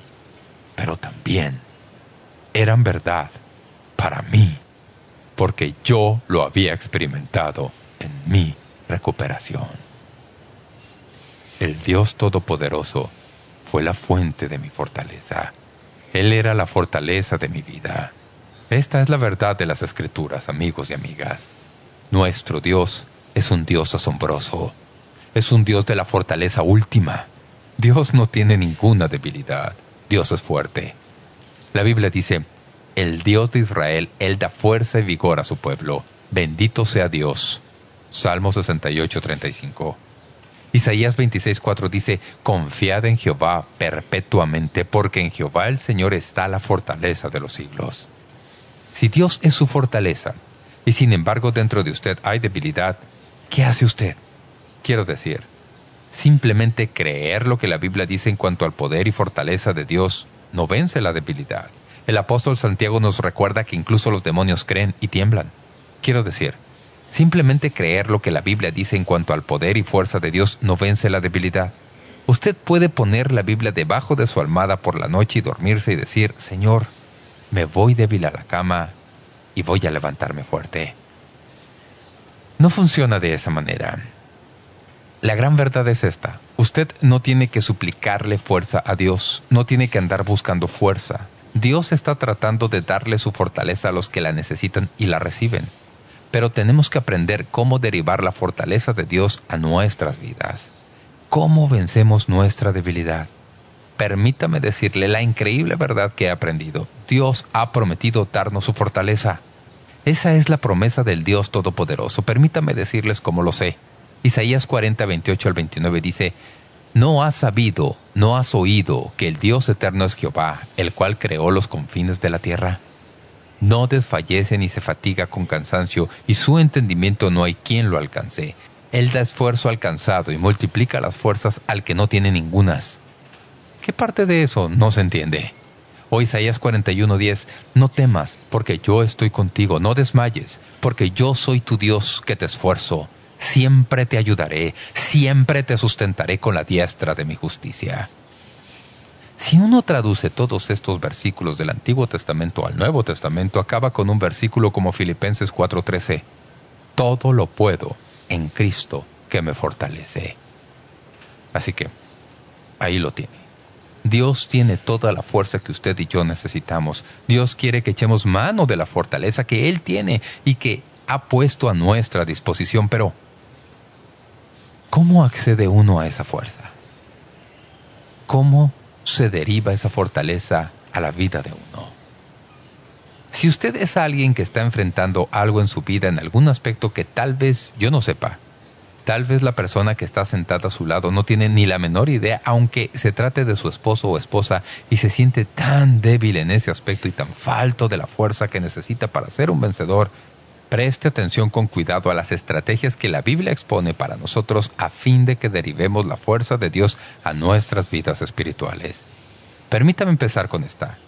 pero también eran verdad para mí, porque yo lo había experimentado en mi recuperación. El Dios Todopoderoso fue la fuente de mi fortaleza. Él era la fortaleza de mi vida. Esta es la verdad de las Escrituras, amigos y amigas. Nuestro Dios es un Dios asombroso. Es un Dios de la fortaleza última. Dios no tiene ninguna debilidad. Dios es fuerte. La Biblia dice, el Dios de Israel, Él da fuerza y vigor a su pueblo. Bendito sea Dios. Salmo sesenta y ocho, treinta y cinco. Isaías veintiséis, cuatro dice, confiad en Jehová perpetuamente, porque en Jehová el Señor está la fortaleza de los siglos. Si Dios es su fortaleza, y sin embargo dentro de usted hay debilidad, ¿qué hace usted? Quiero decir, simplemente creer lo que la Biblia dice en cuanto al poder y fortaleza de Dios no vence la debilidad. El apóstol Santiago nos recuerda que incluso los demonios creen y tiemblan. Quiero decir, simplemente creer lo que la Biblia dice en cuanto al poder y fuerza de Dios no vence la debilidad. Usted puede poner la Biblia debajo de su almohada por la noche y dormirse y decir, Señor, me voy débil a la cama y voy a levantarme fuerte. No funciona de esa manera. La gran verdad es esta. Usted no tiene que suplicarle fuerza a Dios. No tiene que andar buscando fuerza. Dios está tratando de darle su fortaleza a los que la necesitan y la reciben. Pero tenemos que aprender cómo derivar la fortaleza de Dios a nuestras vidas. ¿Cómo vencemos nuestra debilidad? Permítame decirle la increíble verdad que he aprendido. Dios ha prometido darnos su fortaleza. Esa es la promesa del Dios Todopoderoso. Permítame decirles cómo lo sé. Isaías cuarenta, veintiocho al veintinueve dice, «No has sabido, no has oído, que el Dios eterno es Jehová, el cual creó los confines de la tierra. No desfallece ni se fatiga con cansancio, y su entendimiento no hay quien lo alcance. Él da esfuerzo al cansado y multiplica las fuerzas al que no tiene ningunas». ¿Qué parte de eso no se entiende? O Isaías cuarenta y uno, diez, «No temas, porque yo estoy contigo. No desmayes, porque yo soy tu Dios que te esfuerzo. Siempre te ayudaré, siempre te sustentaré con la diestra de mi justicia». Si uno traduce todos estos versículos del Antiguo Testamento al Nuevo Testamento, acaba con un versículo como Filipenses cuatro, trece. Todo lo puedo en Cristo que me fortalece. Así que, ahí lo tiene. Dios tiene toda la fuerza que usted y yo necesitamos. Dios quiere que echemos mano de la fortaleza que Él tiene y que ha puesto a nuestra disposición. Pero, ¿cómo accede uno a esa fuerza? ¿Cómo se deriva esa fortaleza a la vida de uno? Si usted es alguien que está enfrentando algo en su vida, en algún aspecto que tal vez yo no sepa, tal vez la persona que está sentada a su lado no tiene ni la menor idea, aunque se trate de su esposo o esposa, y se siente tan débil en ese aspecto y tan falto de la fuerza que necesita para ser un vencedor, preste atención con cuidado a las estrategias que la Biblia expone para nosotros a fin de que derivemos la fuerza de Dios a nuestras vidas espirituales. Permítame empezar con esta.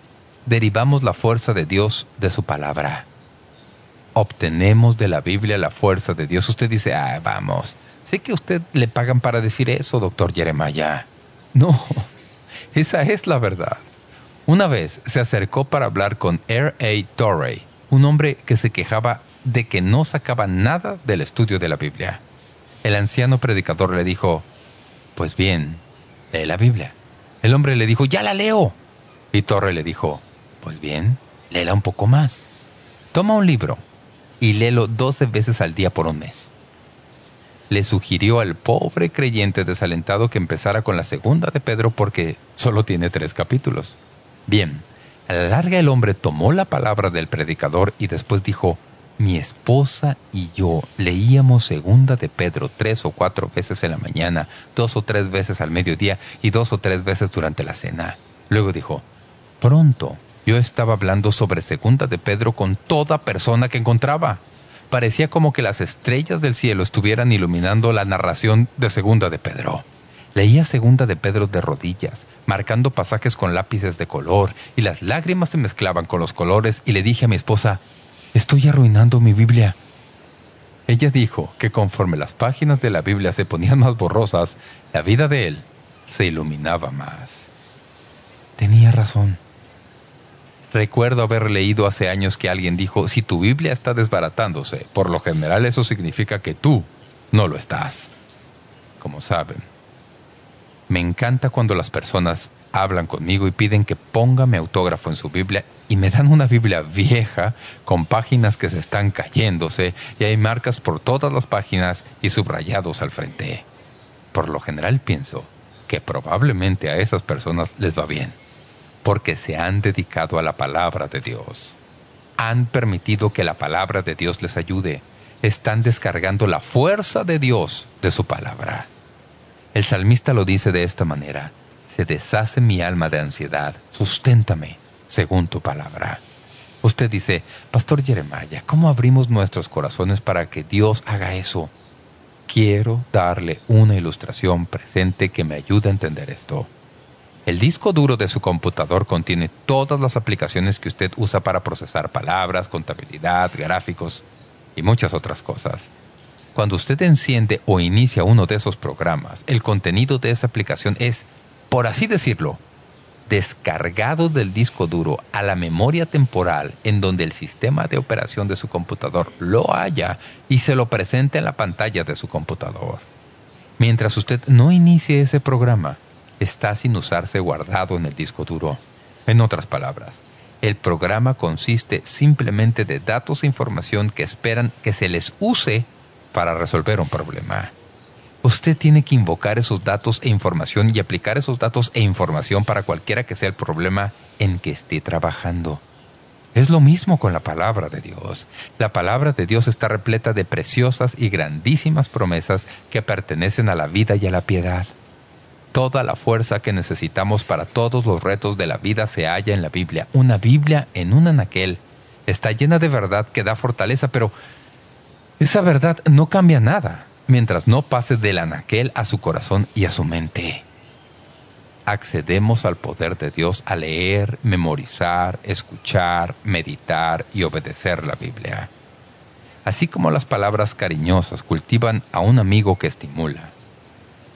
Derivamos la fuerza de Dios de su palabra. Obtenemos de la Biblia la fuerza de Dios. Usted dice, ah, vamos, sé que a usted le pagan para decir eso, doctor Jeremiah. No, esa es la verdad. Una vez se acercó para hablar con R. A. Torrey, un hombre que se quejaba de que no sacaba nada del estudio de la Biblia. El anciano predicador le dijo, «Pues bien, lee la Biblia». El hombre le dijo, «¡Ya la leo!». Y Torre le dijo, «Pues bien, léela un poco más. Toma un libro y léelo doce veces al día por un mes». Le sugirió al pobre creyente desalentado que empezara con la segunda de Pedro porque solo tiene tres capítulos. Bien, a la larga el hombre tomó la palabra del predicador y después dijo, «Mi esposa y yo leíamos Segunda de Pedro tres o cuatro veces en la mañana, dos o tres veces al mediodía y dos o tres veces durante la cena». Luego dijo, «Pronto, yo estaba hablando sobre Segunda de Pedro con toda persona que encontraba. Parecía como que las estrellas del cielo estuvieran iluminando la narración de Segunda de Pedro. Leía Segunda de Pedro de rodillas, marcando pasajes con lápices de color, y las lágrimas se mezclaban con los colores, y le dije a mi esposa, «Estoy arruinando mi Biblia». Ella dijo que conforme las páginas de la Biblia se ponían más borrosas, la vida de él se iluminaba más. Tenía razón. Recuerdo haber leído hace años que alguien dijo, «Si tu Biblia está desbaratándose, por lo general eso significa que tú no lo estás». Como saben, me encanta cuando las personas hablan conmigo y piden que ponga mi autógrafo en su Biblia y me dan una Biblia vieja con páginas que se están cayéndose y hay marcas por todas las páginas y subrayados al frente. Por lo general pienso que probablemente a esas personas les va bien porque se han dedicado a la palabra de Dios. Han permitido que la palabra de Dios les ayude. Están descargando la fuerza de Dios de su palabra. El salmista lo dice de esta manera, «Se deshace mi alma de ansiedad, susténtame según tu palabra». Usted dice, «Pastor Jeremiah, ¿cómo abrimos nuestros corazones para que Dios haga eso?». Quiero darle una ilustración presente que me ayude a entender esto. El disco duro de su computador contiene todas las aplicaciones que usted usa para procesar palabras, contabilidad, gráficos y muchas otras cosas. Cuando usted enciende o inicia uno de esos programas, el contenido de esa aplicación es, por así decirlo, descargado del disco duro a la memoria temporal en donde el sistema de operación de su computador lo halla y se lo presenta en la pantalla de su computador. Mientras usted no inicie ese programa, está sin usarse guardado en el disco duro. En otras palabras, El programa consiste simplemente de datos e información que esperan que se les use para resolver un problema. Usted tiene que invocar esos datos e información y aplicar esos datos e información para cualquiera que sea el problema en que esté trabajando. Es lo mismo con la Palabra de Dios. La Palabra de Dios está repleta de preciosas y grandísimas promesas que pertenecen a la vida y a la piedad. Toda la fuerza que necesitamos para todos los retos de la vida se halla en la Biblia. Una Biblia en un anaquel. Está llena de verdad que da fortaleza, pero esa verdad no cambia nada mientras no pase del anaquel a su corazón y a su mente. Accedemos al poder de Dios a leer, memorizar, escuchar, meditar y obedecer la Biblia. Así como las palabras cariñosas cultivan a un amigo que estimula,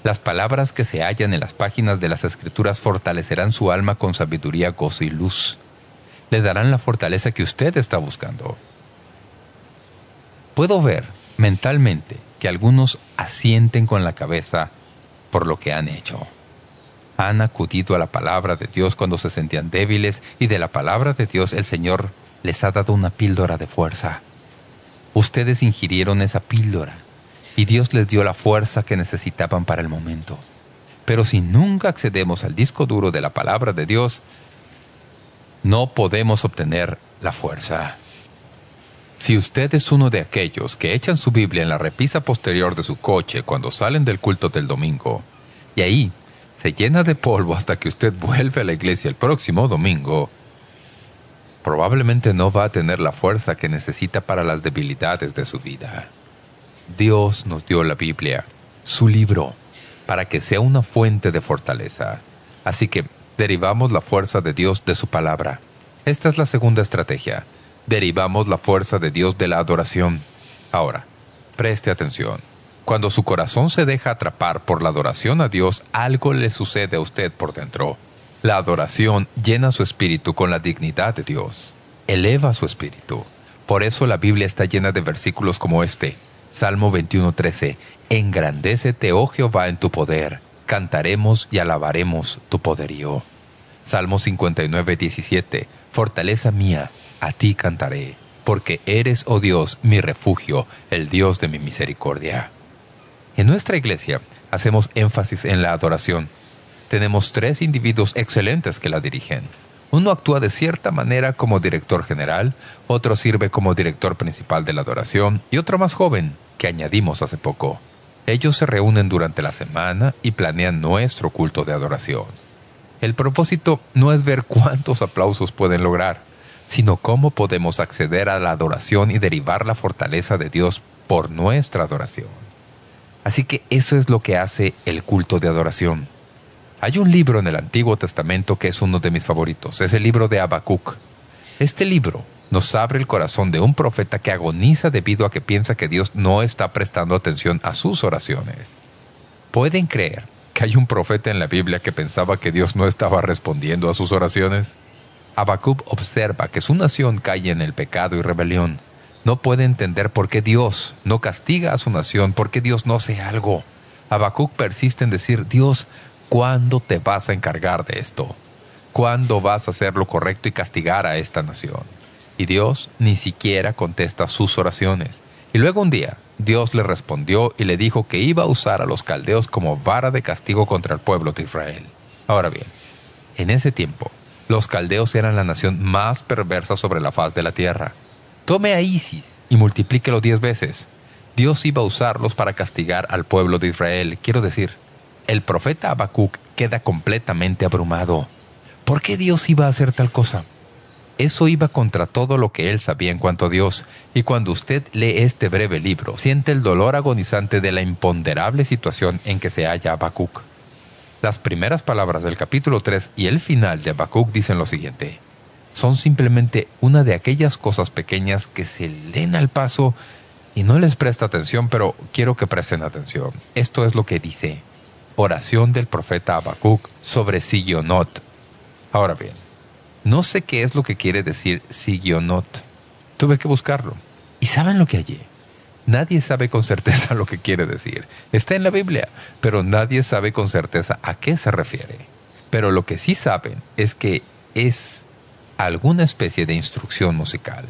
las palabras que se hallan en las páginas de las Escrituras fortalecerán su alma con sabiduría, gozo y luz. Le darán la fortaleza que usted está buscando. Puedo ver mentalmente que algunos asienten con la cabeza por lo que han hecho. Han acudido a la palabra de Dios cuando se sentían débiles, y de la palabra de Dios el Señor les ha dado una píldora de fuerza. Ustedes ingirieron esa píldora, y Dios les dio la fuerza que necesitaban para el momento. Pero si nunca accedemos al disco duro de la palabra de Dios, no podemos obtener la fuerza. Si usted es uno de aquellos que echan su Biblia en la repisa posterior de su coche cuando salen del culto del domingo, y ahí se llena de polvo hasta que usted vuelve a la iglesia el próximo domingo, probablemente no va a tener la fuerza que necesita para las debilidades de su vida. Dios nos dio la Biblia, su libro, para que sea una fuente de fortaleza. Así que derivamos la fuerza de Dios de su palabra. Esta es la segunda estrategia. Derivamos la fuerza de Dios de la adoración. Ahora, preste atención. Cuando su corazón se deja atrapar por la adoración a Dios, algo le sucede a usted por dentro. La adoración llena su espíritu con la dignidad de Dios. Eleva su espíritu. Por eso la Biblia está llena de versículos como este. Salmo veintiuno, trece. Engrandécete, oh Jehová, en tu poder. Cantaremos y alabaremos tu poderío. Salmo cincuenta y nueve, diecisiete. Fortaleza mía, a ti cantaré, porque eres, oh Dios, mi refugio, el Dios de mi misericordia. En nuestra iglesia hacemos énfasis en la adoración. Tenemos tres individuos excelentes que la dirigen. Uno actúa de cierta manera como director general, otro sirve como director principal de la adoración y otro más joven, que añadimos hace poco. Ellos se reúnen durante la semana y planean nuestro culto de adoración. El propósito no es ver cuántos aplausos pueden lograr, sino cómo podemos acceder a la adoración y derivar la fortaleza de Dios por nuestra adoración. Así que eso es lo que hace el culto de adoración. Hay un libro en el Antiguo Testamento que es uno de mis favoritos. Es el libro de Habacuc. Este libro nos abre el corazón de un profeta que agoniza debido a que piensa que Dios no está prestando atención a sus oraciones. ¿Pueden creer que hay un profeta en la Biblia que pensaba que Dios no estaba respondiendo a sus oraciones? Habacuc observa que su nación cae en el pecado y rebelión. No puede entender por qué Dios no castiga a su nación, por qué Dios no hace algo. Habacuc persiste en decir, Dios, ¿cuándo te vas a encargar de esto? ¿Cuándo vas a hacer lo correcto y castigar a esta nación? Y Dios ni siquiera contesta sus oraciones. Y luego un día, Dios le respondió y le dijo que iba a usar a los caldeos como vara de castigo contra el pueblo de Israel. Ahora bien, en ese tiempo, los caldeos eran la nación más perversa sobre la faz de la tierra. Tome a Isis y multiplíquelo diez veces. Dios iba a usarlos para castigar al pueblo de Israel. Quiero decir, el profeta Habacuc queda completamente abrumado. ¿Por qué Dios iba a hacer tal cosa? Eso iba contra todo lo que él sabía en cuanto a Dios. Y cuando usted lee este breve libro, siente el dolor agonizante de la imponderable situación en que se halla Habacuc. Las primeras palabras del capítulo tres y el final de Habacuc dicen lo siguiente. Son simplemente una de aquellas cosas pequeñas que se leen al paso y no les presta atención, pero quiero que presten atención. Esto es lo que dice. Oración del profeta Habacuc sobre Sigionot. Ahora bien, no sé qué es lo que quiere decir Sigionot. Tuve que buscarlo. ¿Y saben lo que hallé? Nadie sabe con certeza lo que quiere decir. Está en la Biblia, pero nadie sabe con certeza a qué se refiere. Pero lo que sí saben es que es alguna especie de instrucción musical.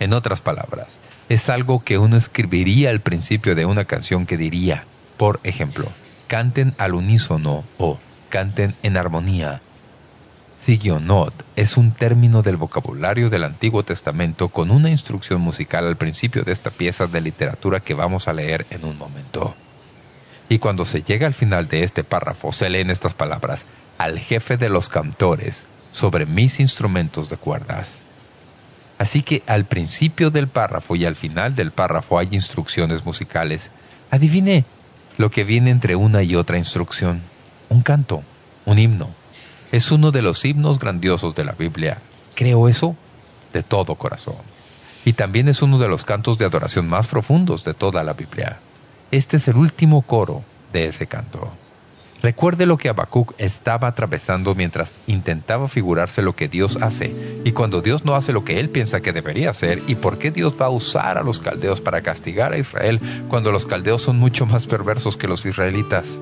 En otras palabras, es algo que uno escribiría al principio de una canción que diría, por ejemplo, canten al unísono o canten en armonía. Sigionot es un término del vocabulario del Antiguo Testamento con una instrucción musical al principio de esta pieza de literatura que vamos a leer en un momento. Y cuando se llega al final de este párrafo, se leen estas palabras, al jefe de los cantores, sobre mis instrumentos de cuerdas. Así que al principio del párrafo y al final del párrafo hay instrucciones musicales. Adivine lo que viene entre una y otra instrucción. Un canto, un himno. Es uno de los himnos grandiosos de la Biblia. Creo eso de todo corazón. Y también es uno de los cantos de adoración más profundos de toda la Biblia. Este es el último coro de ese canto. Recuerde lo que Habacuc estaba atravesando mientras intentaba figurarse lo que Dios hace, y cuando Dios no hace lo que él piensa que debería hacer, y por qué Dios va a usar a los caldeos para castigar a Israel cuando los caldeos son mucho más perversos que los israelitas.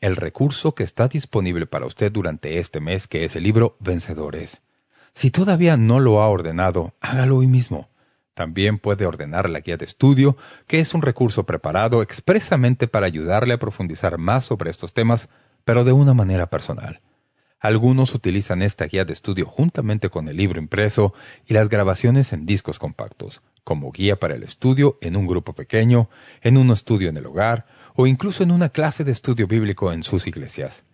El recurso que está disponible para usted durante este mes, que es el libro Vencedores. Si todavía no lo ha ordenado, hágalo hoy mismo. También puede ordenar la guía de estudio, que es un recurso preparado expresamente para ayudarle a profundizar más sobre estos temas, pero de una manera personal. Algunos utilizan esta guía de estudio juntamente con el libro impreso y las grabaciones en discos compactos, como guía para el estudio en un grupo pequeño, en un estudio en el hogar, o incluso en una clase de estudio bíblico en sus iglesias.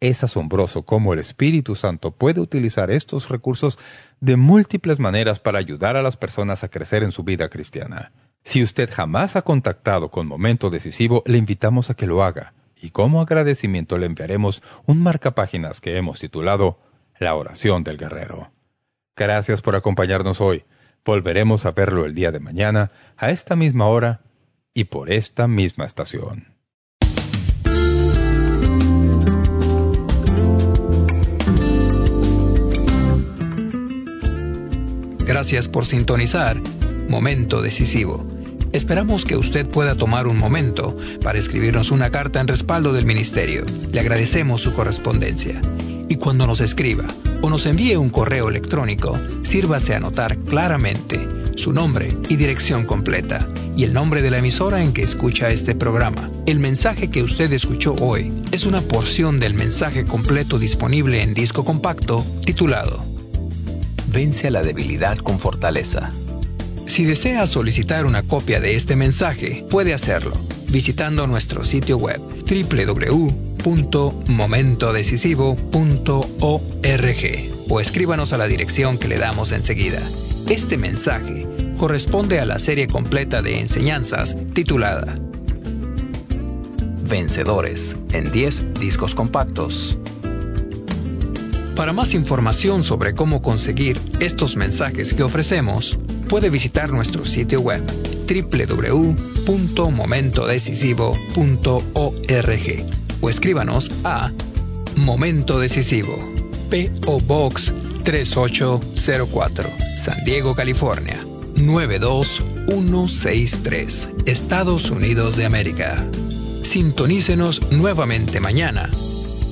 Es asombroso cómo el Espíritu Santo puede utilizar estos recursos de múltiples maneras para ayudar a las personas a crecer en su vida cristiana. Si usted jamás ha contactado con Momento Decisivo, le invitamos a que lo haga, y como agradecimiento le enviaremos un marcapáginas que hemos titulado La Oración del Guerrero. Gracias por acompañarnos hoy. Volveremos a verlo el día de mañana, a esta misma hora y por esta misma estación. Gracias por sintonizar Momento Decisivo. Esperamos que usted pueda tomar un momento para escribirnos una carta en respaldo del ministerio. Le agradecemos su correspondencia. Y cuando nos escriba o nos envíe un correo electrónico, sírvase anotar claramente su nombre y dirección completa y el nombre de la emisora en que escucha este programa. El mensaje que usted escuchó hoy es una porción del mensaje completo disponible en disco compacto titulado Vence a la debilidad con fortaleza. Si desea solicitar una copia de este mensaje, puede hacerlo visitando nuestro sitio web doble u doble u doble u punto momento decisivo punto org o escríbanos a la dirección que le damos enseguida. Este mensaje corresponde a la serie completa de enseñanzas titulada Vencedores en diez discos compactos. Para más información sobre cómo conseguir estos mensajes que ofrecemos, puede visitar nuestro sitio web doble u doble u doble u punto momento decisivo punto org o escríbanos a Momento Decisivo, P O Box tres ocho cero cuatro, San Diego, California, nueve dos uno seis tres, Estados Unidos de América. Sintonícenos nuevamente mañana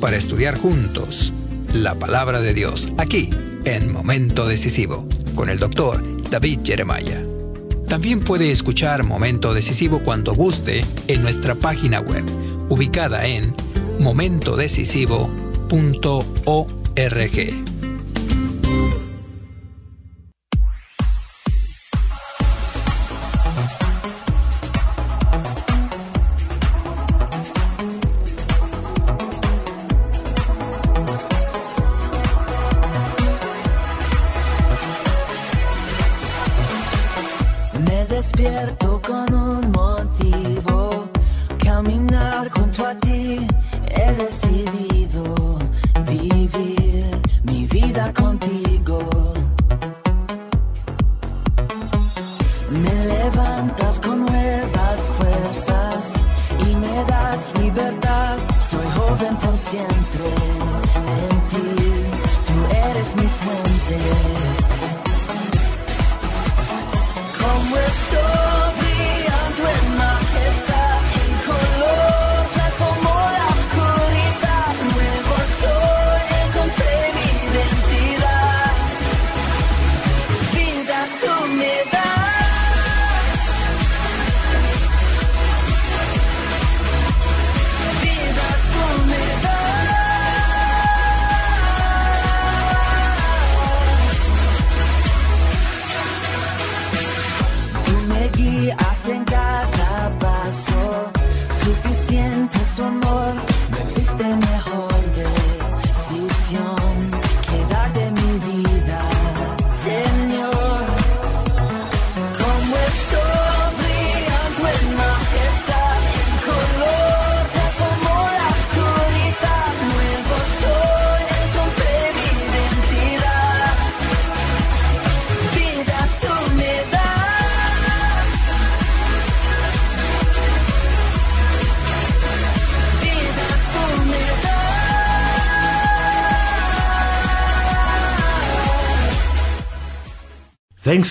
para estudiar juntos la Palabra de Dios, aquí en Momento Decisivo, con el doctor David Jeremiah. También puede escuchar Momento Decisivo cuando guste en nuestra página web, ubicada en momento decisivo punto org. Libertad, soy joven por siempre en ti. Thanks